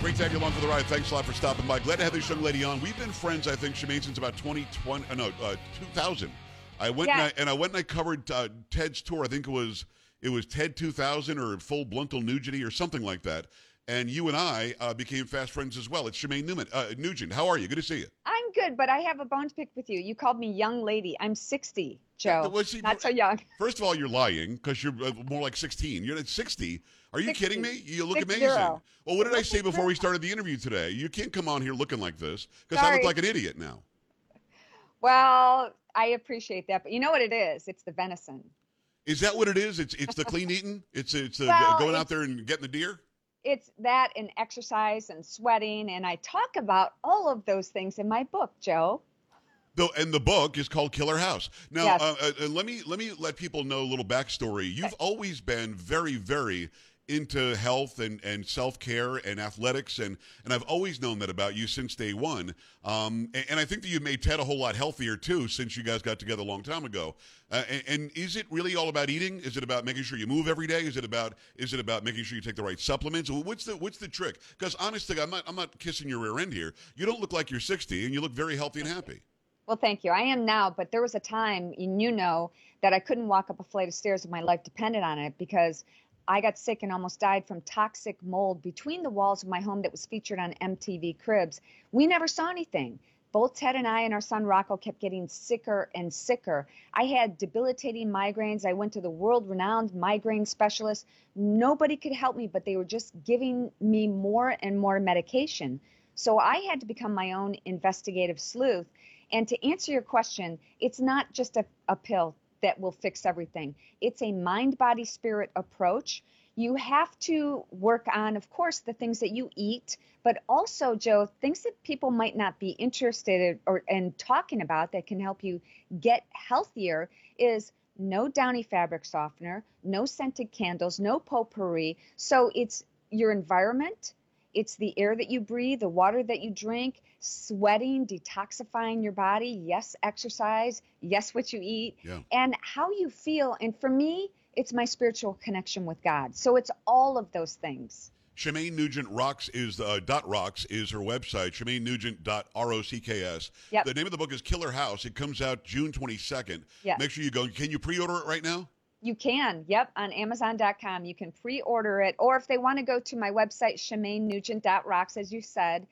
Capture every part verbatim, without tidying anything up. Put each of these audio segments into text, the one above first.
Great to have you along for the ride. Thanks a lot for stopping by. Glad to have this young lady on. We've been friends, I think, Shemane, since about twenty twenty. Uh, no, uh, two thousand. I went yeah. and, I, and I went and I covered uh, Ted's tour. I think it was it was Ted two thousand or Full Bluntal Nugety or something like that. And you and I uh, became fast friends as well. It's Shemane Newman, uh, Nugent. How are you? Good to see you. I'm good, but I have a bone to pick with you. You called me young lady. I'm sixty, Joe. Well, see, not so young. First of all, you're lying because you're more like sixteen. You're at sixty. Are you sixty. Kidding me? You look Six amazing. Zero. Well, what did I say before we started the interview today? You can't come on here looking like this because I look like an idiot now. Well, I appreciate that, but you know what it is? It's the venison. Is that what it is? It's it's the clean eating? It's it's the well, going it's, out there and getting the deer? It's that and exercise and sweating, and I talk about all of those things in my book, Joe. The, and the book is called Killer House. Now, yes. uh, uh, let me let me let people know a little backstory. You've always been very, very into health and, and self-care and athletics, and, and I've always known that about you since day one. Um, and, and I think that you've made Ted a whole lot healthier, too, since you guys got together a long time ago. Uh, and, and is it really all about eating? Is it about making sure you move every day? Is it about is it about making sure you take the right supplements? What's the what's the trick? Because honestly, I'm not I'm not kissing your rear end here. You don't look like you're sixty, and you look very healthy and happy. Well, thank you. I am now, but there was a time, and you know, that I couldn't walk up a flight of stairs if my life depended on it because I got sick and almost died from toxic mold between the walls of my home that was featured on M T V Cribs. We never saw anything. Both Ted and I and our son Rocco kept getting sicker and sicker. I had debilitating migraines. I went to the world-renowned migraine specialist. Nobody could help me, but they were just giving me more and more medication. So I had to become my own investigative sleuth. And to answer your question, it's not just a, a pill that will fix everything. It's a mind, body, spirit approach. You have to work on, of course, the things that you eat, but also, Joe, things that people might not be interested in or and talking about that can help you get healthier is no downy fabric softener, no scented candles, no potpourri. So it's your environment, it's the air that you breathe, the water that you drink, sweating, detoxifying your body, yes, exercise, yes, what you eat, yeah. and how you feel. And for me, it's my spiritual connection with God. So it's all of those things. Shemane Nugent Rocks is uh, dot rocks is her website, shemane nugent dot rocks. Yep. The name of the book is Killer House. It comes out June twenty-second. Yes. Make sure you go. Can you pre-order it right now? You can, yep, on amazon dot com. You can pre-order it. Or if they want to go to my website, shemane nugent dot rocks, as you said,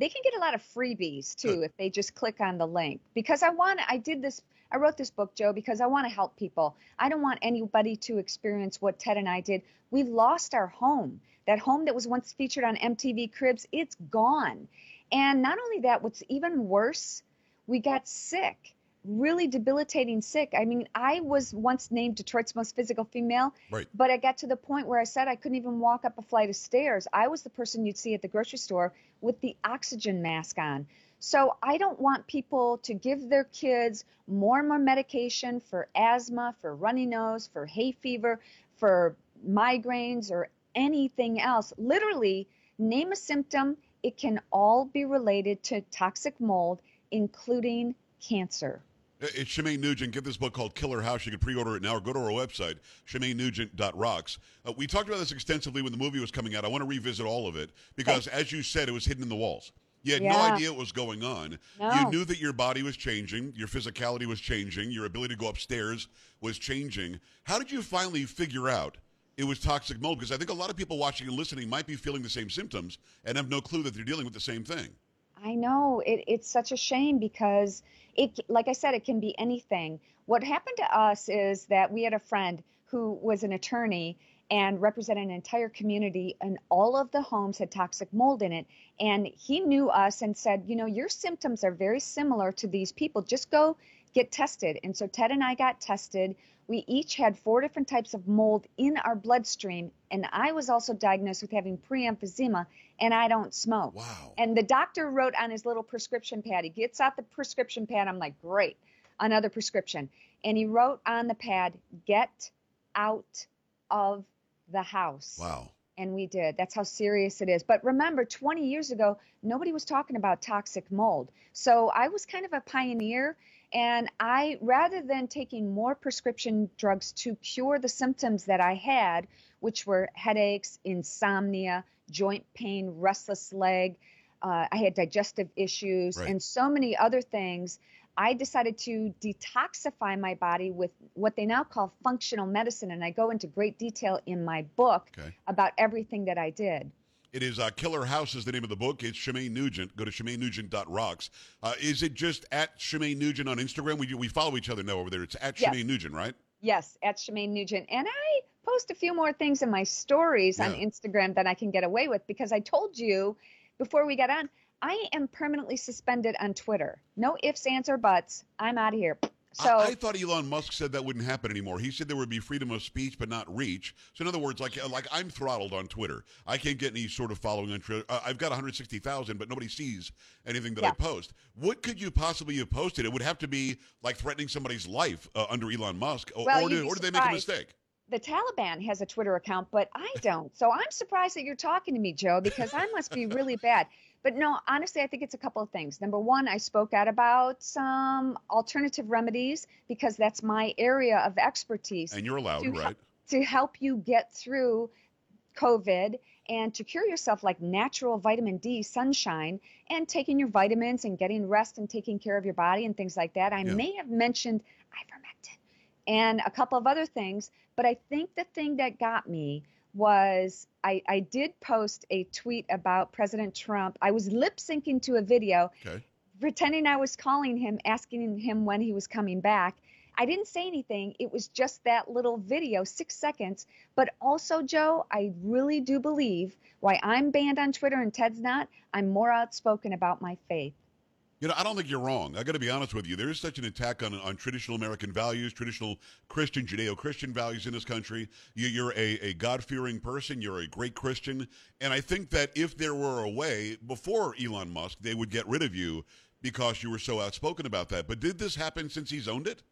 they can get a lot of freebies, too, if they just click on the link. Because I want I did this, I wrote this book, Joe, because I want to help people. I don't want anybody to experience what Ted and I did. We lost our home. That home that was once featured on M T V Cribs, it's gone. And not only that, what's even worse, we got sick. Really debilitating sick. I mean, I was once named Detroit's most physical female, right. but I got to the point where I said I couldn't even walk up a flight of stairs. I was the person you'd see at the grocery store with the oxygen mask on. So I don't want people to give their kids more and more medication for asthma, for runny nose, for hay fever, for migraines, or anything else. Literally, name a symptom. It can all be related to toxic mold, including cancer. It's Shemane Nugent. Get this book called Killer House. You can pre-order it now or go to our website, shemane nugent dot rocks. Uh, we talked about this extensively when the movie was coming out. I want to revisit all of it because, as you said, it was hidden in the walls. You had yeah. no idea what was going on. No. You knew that your body was changing, your physicality was changing, your ability to go upstairs was changing. How did you finally figure out it was toxic mold? Because I think a lot of people watching and listening might be feeling the same symptoms and have no clue that they're dealing with the same thing. I know. It, it's such a shame because, it, like I said, it can be anything. What happened to us is that we had a friend who was an attorney and represented an entire community, and all of the homes had toxic mold in it. And he knew us and said, you know, your symptoms are very similar to these people. Just go get tested. And so Ted and I got tested. We each had four different types of mold in our bloodstream. And I was also diagnosed with having preemphysema, and I don't smoke. Wow. And the doctor wrote on his little prescription pad. He gets out the prescription pad. I'm like, great, another prescription. And he wrote on the pad, get out of the house. Wow. And we did. That's how serious it is. But remember, twenty years ago, nobody was talking about toxic mold. So I was kind of a pioneer. And I, rather than taking more prescription drugs to cure the symptoms that I had, which were headaches, insomnia, joint pain, restless leg, uh, I had digestive issues, right. and so many other things, I decided to detoxify my body with what they now call functional medicine. And I go into great detail in my book okay. about everything that I did. It is uh, Killer House is the name of the book. It's Shemane Nugent. Go to shemane nugent dot rocks. Uh, is it just at Shemane Nugent on Instagram? We we follow each other now over there. It's at yes. Shemane Nugent, right? Yes, at Shemane Nugent. And I post a few more things in my stories yeah. on Instagram than I can get away with, because I told you before we got on, I am permanently suspended on Twitter. No ifs, ands, or buts. I'm out of here. So, I, I thought Elon Musk said that wouldn't happen anymore. He said there would be freedom of speech, but not reach. So in other words, like like I'm throttled on Twitter. I can't get any sort of following on Twitter. Uh, I've got one hundred sixty thousand, but nobody sees anything that yeah. I post. What could you possibly have posted? It would have to be like threatening somebody's life uh, under Elon Musk, or, well, or, did, or did they make a mistake? The Taliban has a Twitter account, but I don't. So I'm surprised that you're talking to me, Joe, because I must be really bad. But no, honestly, I think it's a couple of things. Number one, I spoke out about some alternative remedies because that's my area of expertise. And you're allowed, to, right? To help you get through COVID and to cure yourself, like natural vitamin D, sunshine, and taking your vitamins and getting rest and taking care of your body and things like that. I yeah. may have mentioned ivermectin and a couple of other things, but I think the thing that got me was I, I did post a tweet about President Trump. I was lip syncing to a video, okay. pretending I was calling him, asking him when he was coming back. I didn't say anything. It was just that little video, six seconds. But also, Joe, I really do believe why I'm banned on Twitter and Ted's not, I'm more outspoken about my faith. You know, I don't think you're wrong. I got to be honest with you. There is such an attack on on traditional American values, traditional Christian, Judeo-Christian values in this country. You, you're a, a God-fearing person. You're a great Christian. And I think that if there were a way before Elon Musk, they would get rid of you because you were so outspoken about that. But did this happen since he's owned it?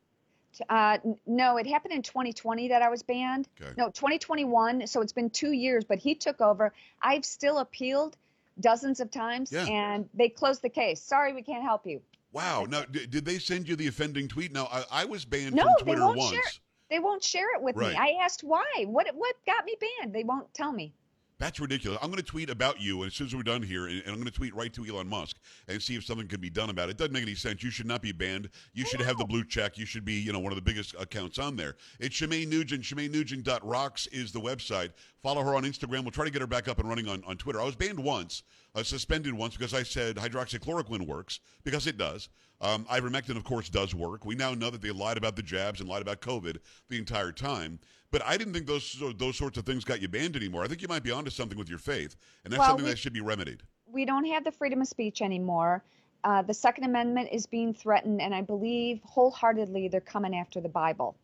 Uh, no, it happened in twenty twenty that I was banned. Okay. No, twenty twenty-one. So it's been two years, but he took over. I've still appealed dozens of times, yeah. and they closed the case. Sorry, we can't help you. Wow. Now, d- did they send you the offending tweet? Now, I, I was banned no, from Twitter they won't once. Share, they won't share it with right. me. I asked why. What What got me banned? They won't tell me. That's ridiculous. I'm going to tweet about you as soon as we're done here, and, and I'm going to tweet right to Elon Musk and see if something can be done about it. It doesn't make any sense. You should not be banned. You I should know. have the blue check. You should be, you know, one of the biggest accounts on there. It's Shemane Nugent. shemane nugent dot rocks is the website. Follow her on Instagram. We'll try to get her back up and running on, on Twitter. I was banned once, uh, suspended once, because I said hydroxychloroquine works, because it does. Um, ivermectin, of course, does work. We now know that they lied about the jabs and lied about COVID the entire time. But I didn't think those those sorts of things got you banned anymore. I think you might be onto something with your faith, and that's well, something we, that should be remedied. We don't have the freedom of speech anymore. Uh, the Second Amendment is being threatened, and I believe wholeheartedly they're coming after the Bible.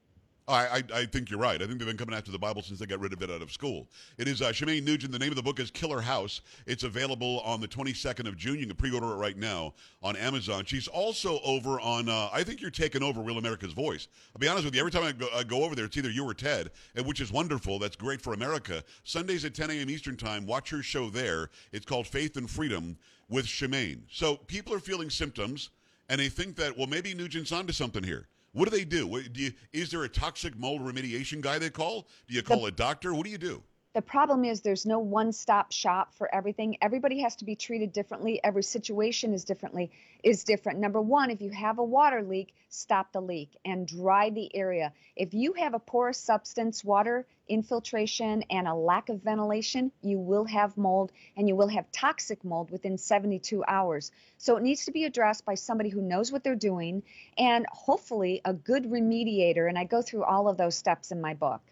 I, I think you're right. I think they've been coming after the Bible since they got rid of it out of school. It is uh, Shemane Nugent. The name of the book is Killer House. It's available on the twenty-second of June. You can pre-order it right now on Amazon. She's also over on, uh, I think you're taking over Real America's Voice. I'll be honest with you. Every time I go, I go over there, it's either you or Ted, and which is wonderful. That's great for America. Sundays at ten a.m. Eastern time, watch her show there. It's called Faith and Freedom with Shemane. So people are feeling symptoms, and they think that, well, maybe Nugent's onto something here. What do they do? What, do you, is there a toxic mold remediation guy they call? Do you call the, a doctor? What do you do? The problem is there's no one-stop shop for everything. Everybody has to be treated differently. Every situation is differently is different. Number one, if you have a water leak, stop the leak and dry the area. If you have a porous substance, water infiltration, and a lack of ventilation, you will have mold, and you will have toxic mold within seventy-two hours. So it needs to be addressed by somebody who knows what they're doing and hopefully a good remediator. And I go through all of those steps in my book.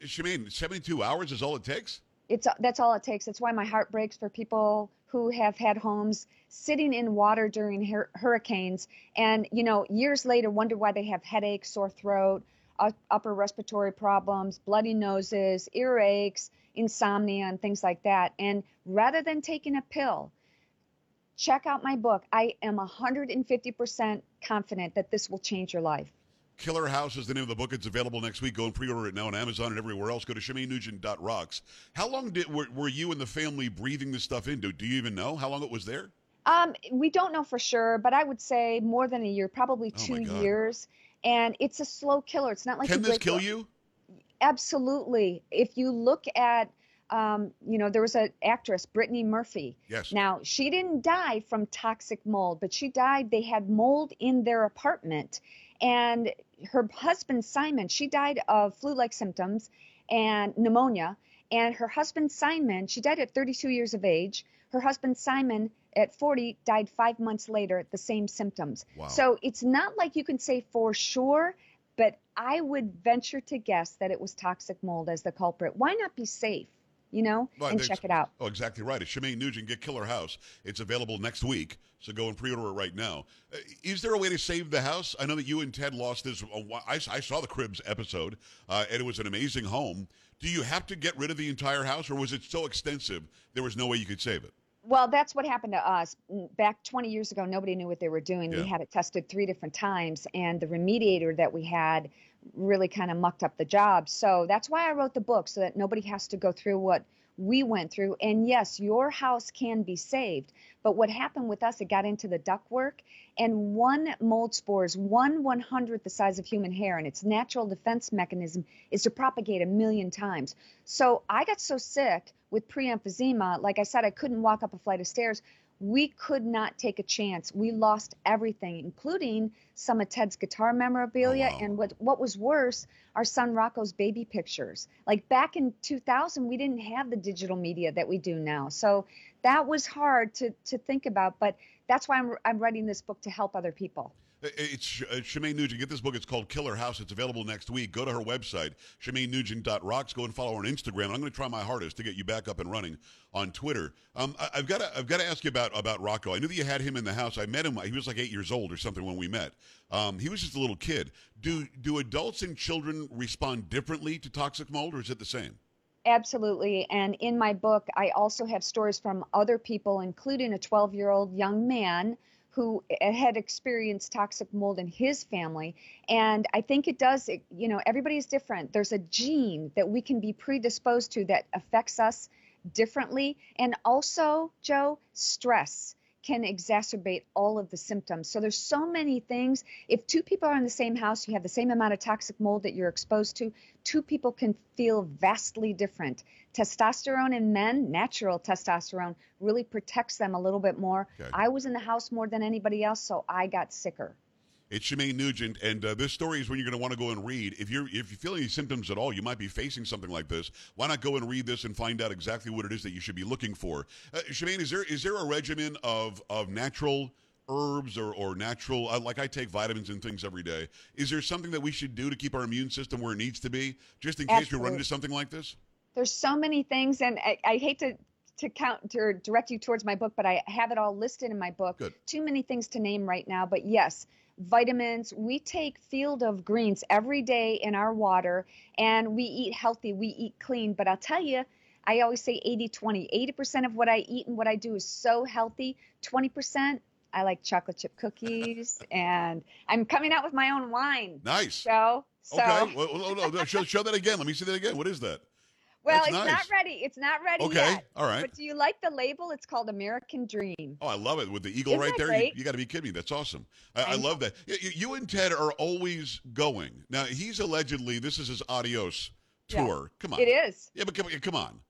Shemane, seventy-two hours is all it takes? It's That's all it takes. That's why my heart breaks for people who have had homes sitting in water during hur- hurricanes and, you know, years later wonder why they have headaches, sore throat, uh, upper respiratory problems, bloody noses, earaches, insomnia, and things like that. And rather than taking a pill, check out my book. I am one hundred fifty percent confident that this will change your life. Killer House is the name of the book. It's available next week. Go and pre-order it now on Amazon and everywhere else. Go to Shemane Nugent dot rocks. How long did were, were you and the family breathing this stuff into? Do you even know how long it was there? Um, we don't know for sure, but I would say more than a year, probably two oh years. And it's a slow killer. It's not like can this kill up. You? Absolutely. If you look at, um, you know, there was an actress, Brittany Murphy. Yes. Now she didn't die from toxic mold, but she died. They had mold in their apartment. And her husband, Simon, she died of flu-like symptoms and pneumonia. And her husband, Simon, she died at thirty-two years of age. Her husband, Simon, at forty, died five months later, the same symptoms. Wow. So it's not like you can say for sure, but I would venture to guess that it was toxic mold as the culprit. Why not be safe? You know, right, and check it out. Oh, exactly right. It's Shemane Nugent. Get Killer House. It's available next week, so go and pre-order it right now. Uh, is there a way to save the house? I know that you and Ted lost this. Uh, I, I saw the Cribs episode, uh, and it was an amazing home. Do you have to get rid of the entire house, or was it so extensive there was no way you could save it? Well, that's what happened to us. Back twenty years ago, nobody knew what they were doing. Yeah. We had it tested three different times, and the remediator that we had really kind of mucked up the job. So that's why I wrote the book, so that nobody has to go through what we went through. And yes, your house can be saved. But what happened with us, it got into the ductwork, and one mold spore is one one hundredth the size of human hair, and its natural defense mechanism is to propagate a million times. So I got so sick with preemphysema, like I said, I couldn't walk up a flight of stairs. We could not take a chance. We lost everything, including some of Ted's guitar memorabilia. Oh, wow. And what, what was worse, our son Rocco's baby pictures. Like back in two thousand, we didn't have the digital media that we do now. So that was hard to, to think about. But that's why I'm, I'm writing this book, to help other people. It's uh, Shemane Nugent. Get this book. It's called Killer House. It's available next week. Go to her website, Shemane Nugent dot rocks. Go and follow her on Instagram. I'm going to try my hardest to get you back up and running on Twitter. Um, I, I've got to I've got to ask you about, about Rocco. I knew that you had him in the house. I met him. He was like eight years old or something when we met. Um, he was just a little kid. Do do adults and children respond differently to toxic mold, or is it the same? Absolutely. And in my book, I also have stories from other people, including a twelve-year-old young man who had experienced toxic mold in his family. And I think it does, it, you know, everybody is different. There's a gene that we can be predisposed to that affects us differently. And also, Joe, stress can exacerbate all of the symptoms. So there's so many things. If two people are in the same house, you have the same amount of toxic mold that you're exposed to, two people can feel vastly different. Testosterone in men, natural testosterone, really protects them a little bit more. Okay. I was in the house more than anybody else, so I got sicker. It's Shemane Nugent, and uh, this story is when you're going to want to go and read. If you're if you feel any symptoms at all, you might be facing something like this. Why not go and read this and find out exactly what it is that you should be looking for? Uh, Shemane, is there is there a regimen of of natural herbs or or natural uh, like I take vitamins and things every day? Is there something that we should do to keep our immune system where it needs to be, just in case Absolutely. we run into something like this? There's so many things, and I, I hate to. to count to direct you towards my book, but I have it all listed in my book. Good. Too many things to name right now, but yes, vitamins. We take Field of Greens every day in our water, and we eat healthy, we eat clean. But I'll tell you, I always say eighty twenty, eighty percent of what I eat and what I do is so healthy. twenty percent, I like chocolate chip cookies, and I'm coming out with my own wine. Nice. So, so. Okay, well, well, no, show, show that again. Let me see that again. What is that? Well, That's it's nice. not ready. It's not ready okay. yet. Okay, all right. But do you like the label? It's called American Dream. Oh, I love it. With the eagle Isn't right there, you, you got to be kidding me. That's awesome. I, I, I love that. You, you and Ted are always going. Now, he's allegedly, this is his adios tour. Yeah. Come on. It is. Yeah, but come, come on.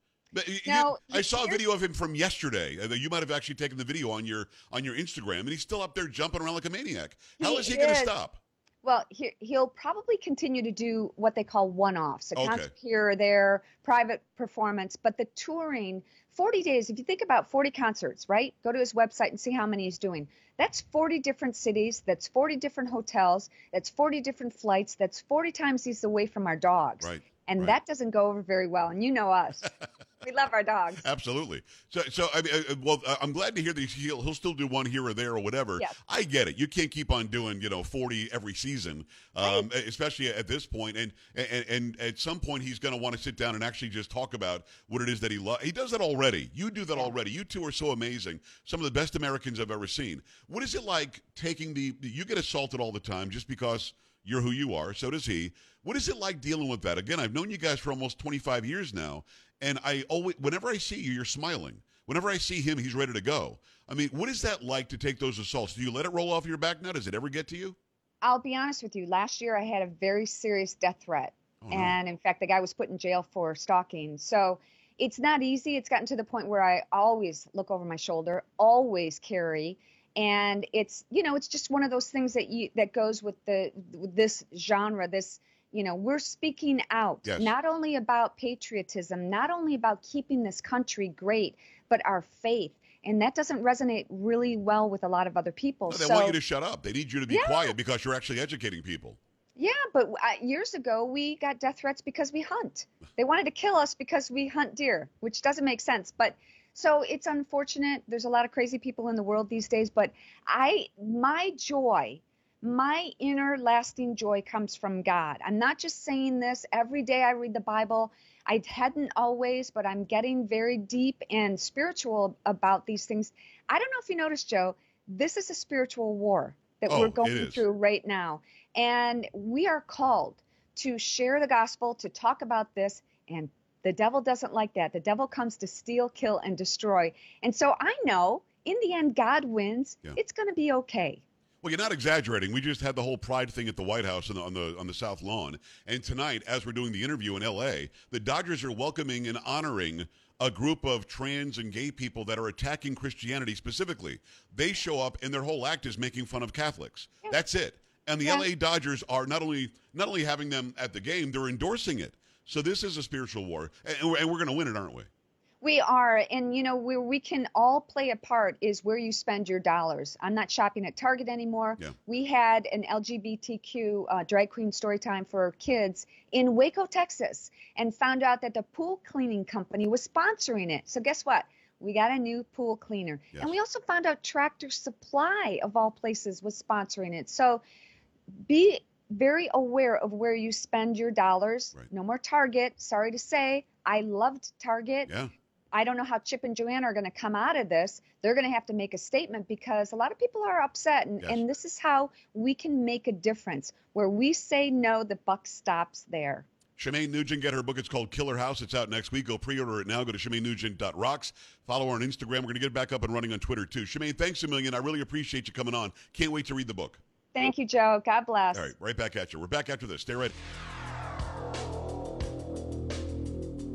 Now, I saw a video of him from yesterday. You might have actually taken the video on your on your Instagram, and he's still up there jumping around like a maniac. How is he going to stop? Well, he, he'll probably continue to do what they call one-offs, a concert here or there, private performance. But the touring, forty days, if you think about forty concerts, right? Go to his website and see how many he's doing. That's forty different cities. That's forty different hotels. That's forty different flights. That's forty times he's away from our dogs. Right. And right. that doesn't go over very well. And you know us. We love our dogs. Absolutely. So, so I mean, well, I'm glad to hear that he'll, he'll still do one here or there or whatever. Yes. I get it. You can't keep on doing, you know, forty every season, um, right. especially at this point. And, and, and at some point, he's going to want to sit down and actually just talk about what it is that he loves. He does that already. You do that yeah. already. You two are so amazing. Some of the best Americans I've ever seen. What is it like taking the, you get assaulted all the time just because you're who you are. So does he. What is it like dealing with that? Again, I've known you guys for almost twenty-five years now. And I always, whenever I see you, you're smiling. Whenever I see him, he's ready to go. I mean, what is that like to take those assaults? Do you let it roll off your back now? Does it ever get to you? I'll be honest with you. Last year, I had a very serious death threat. Oh, no. And in fact, the guy was put in jail for stalking. So it's not easy. It's gotten to the point where I always look over my shoulder, always carry. And it's, you know, it's just one of those things that you, that goes with the, with this genre, this, you know, we're speaking out, yes. not only about patriotism, not only about keeping this country great, but our faith. And that doesn't resonate really well with a lot of other people. No, they so, want you to shut up. They need you to be yeah. quiet because you're actually educating people. Yeah, but uh, years ago, we got death threats because we hunt. They wanted to kill us because we hunt deer, which doesn't make sense. But so it's unfortunate. There's a lot of crazy people in the world these days. But I, my joy... my inner lasting joy comes from God. I'm not just saying this. Every day I read the Bible. I hadn't always, but I'm getting very deep and spiritual about these things. I don't know if you noticed, Joe, this is a spiritual war that oh, we're going through right now. And we are called to share the gospel, to talk about this. And the devil doesn't like that. The devil comes to steal, kill, and destroy. And so I know in the end, God wins. Yeah. It's going to be okay. Well, you're not exaggerating. We just had the whole pride thing at the White House on the, on the on the South Lawn. And tonight, as we're doing the interview in L A, the Dodgers are welcoming and honoring a group of trans and gay people that are attacking Christianity specifically. They show up, and their whole act is making fun of Catholics. Yeah. That's it. And the yeah. L A Dodgers are not only not only having them at the game, they're endorsing it. So this is a spiritual war, and we're, and we're going to win it, aren't we? We are, and you know, where we can all play a part is where you spend your dollars. I'm not shopping at Target anymore. Yeah. We had an L G B T Q uh, drag queen story time for kids in Waco, Texas, and found out that the pool cleaning company was sponsoring it. So guess what? We got a new pool cleaner. Yes. And we also found out Tractor Supply, of all places, was sponsoring it. So be very aware of where you spend your dollars. Right. No more Target, sorry to say. I loved Target. Yeah. I don't know how Chip and Joanna are going to come out of this. They're going to have to make a statement because a lot of people are upset. And, yes. and this is how we can make a difference. Where we say no, the buck stops there. Shemane Nugent, get her book. It's called Killer House. It's out next week. Go pre-order it now. Go to shemane nugent dot rocks. Follow her on Instagram. We're going to get back up and running on Twitter, too. Shemane, thanks a million. I really appreciate you coming on. Can't wait to read the book. Thank you, Joe. God bless. All right, right back at you. We're back after this. Stay right.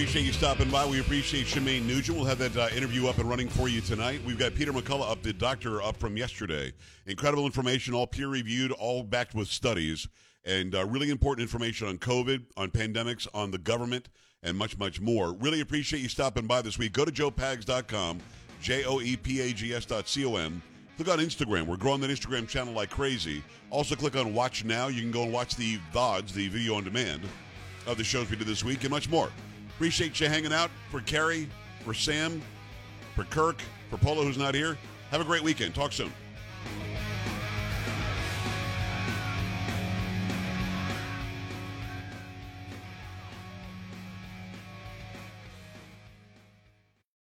Appreciate you stopping by. We appreciate Shemane Nugent. We'll have that uh, interview up and running for you tonight. We've got Peter McCullough up, the doctor up from yesterday. Incredible information, all peer-reviewed, all backed with studies, and uh, really important information on COVID, on pandemics, on the government, and much, much more. Really appreciate you stopping by this week. Go to Joe Pags dot com, J O E P A G S dot com. Click on Instagram. We're growing that Instagram channel like crazy. Also click on Watch Now. You can go and watch the V O Ds, the video on demand, of the shows we did this week, and much more. Appreciate you hanging out. For Carrie, for Sam, for Kirk, for Polo, who's not here. Have a great weekend. Talk soon.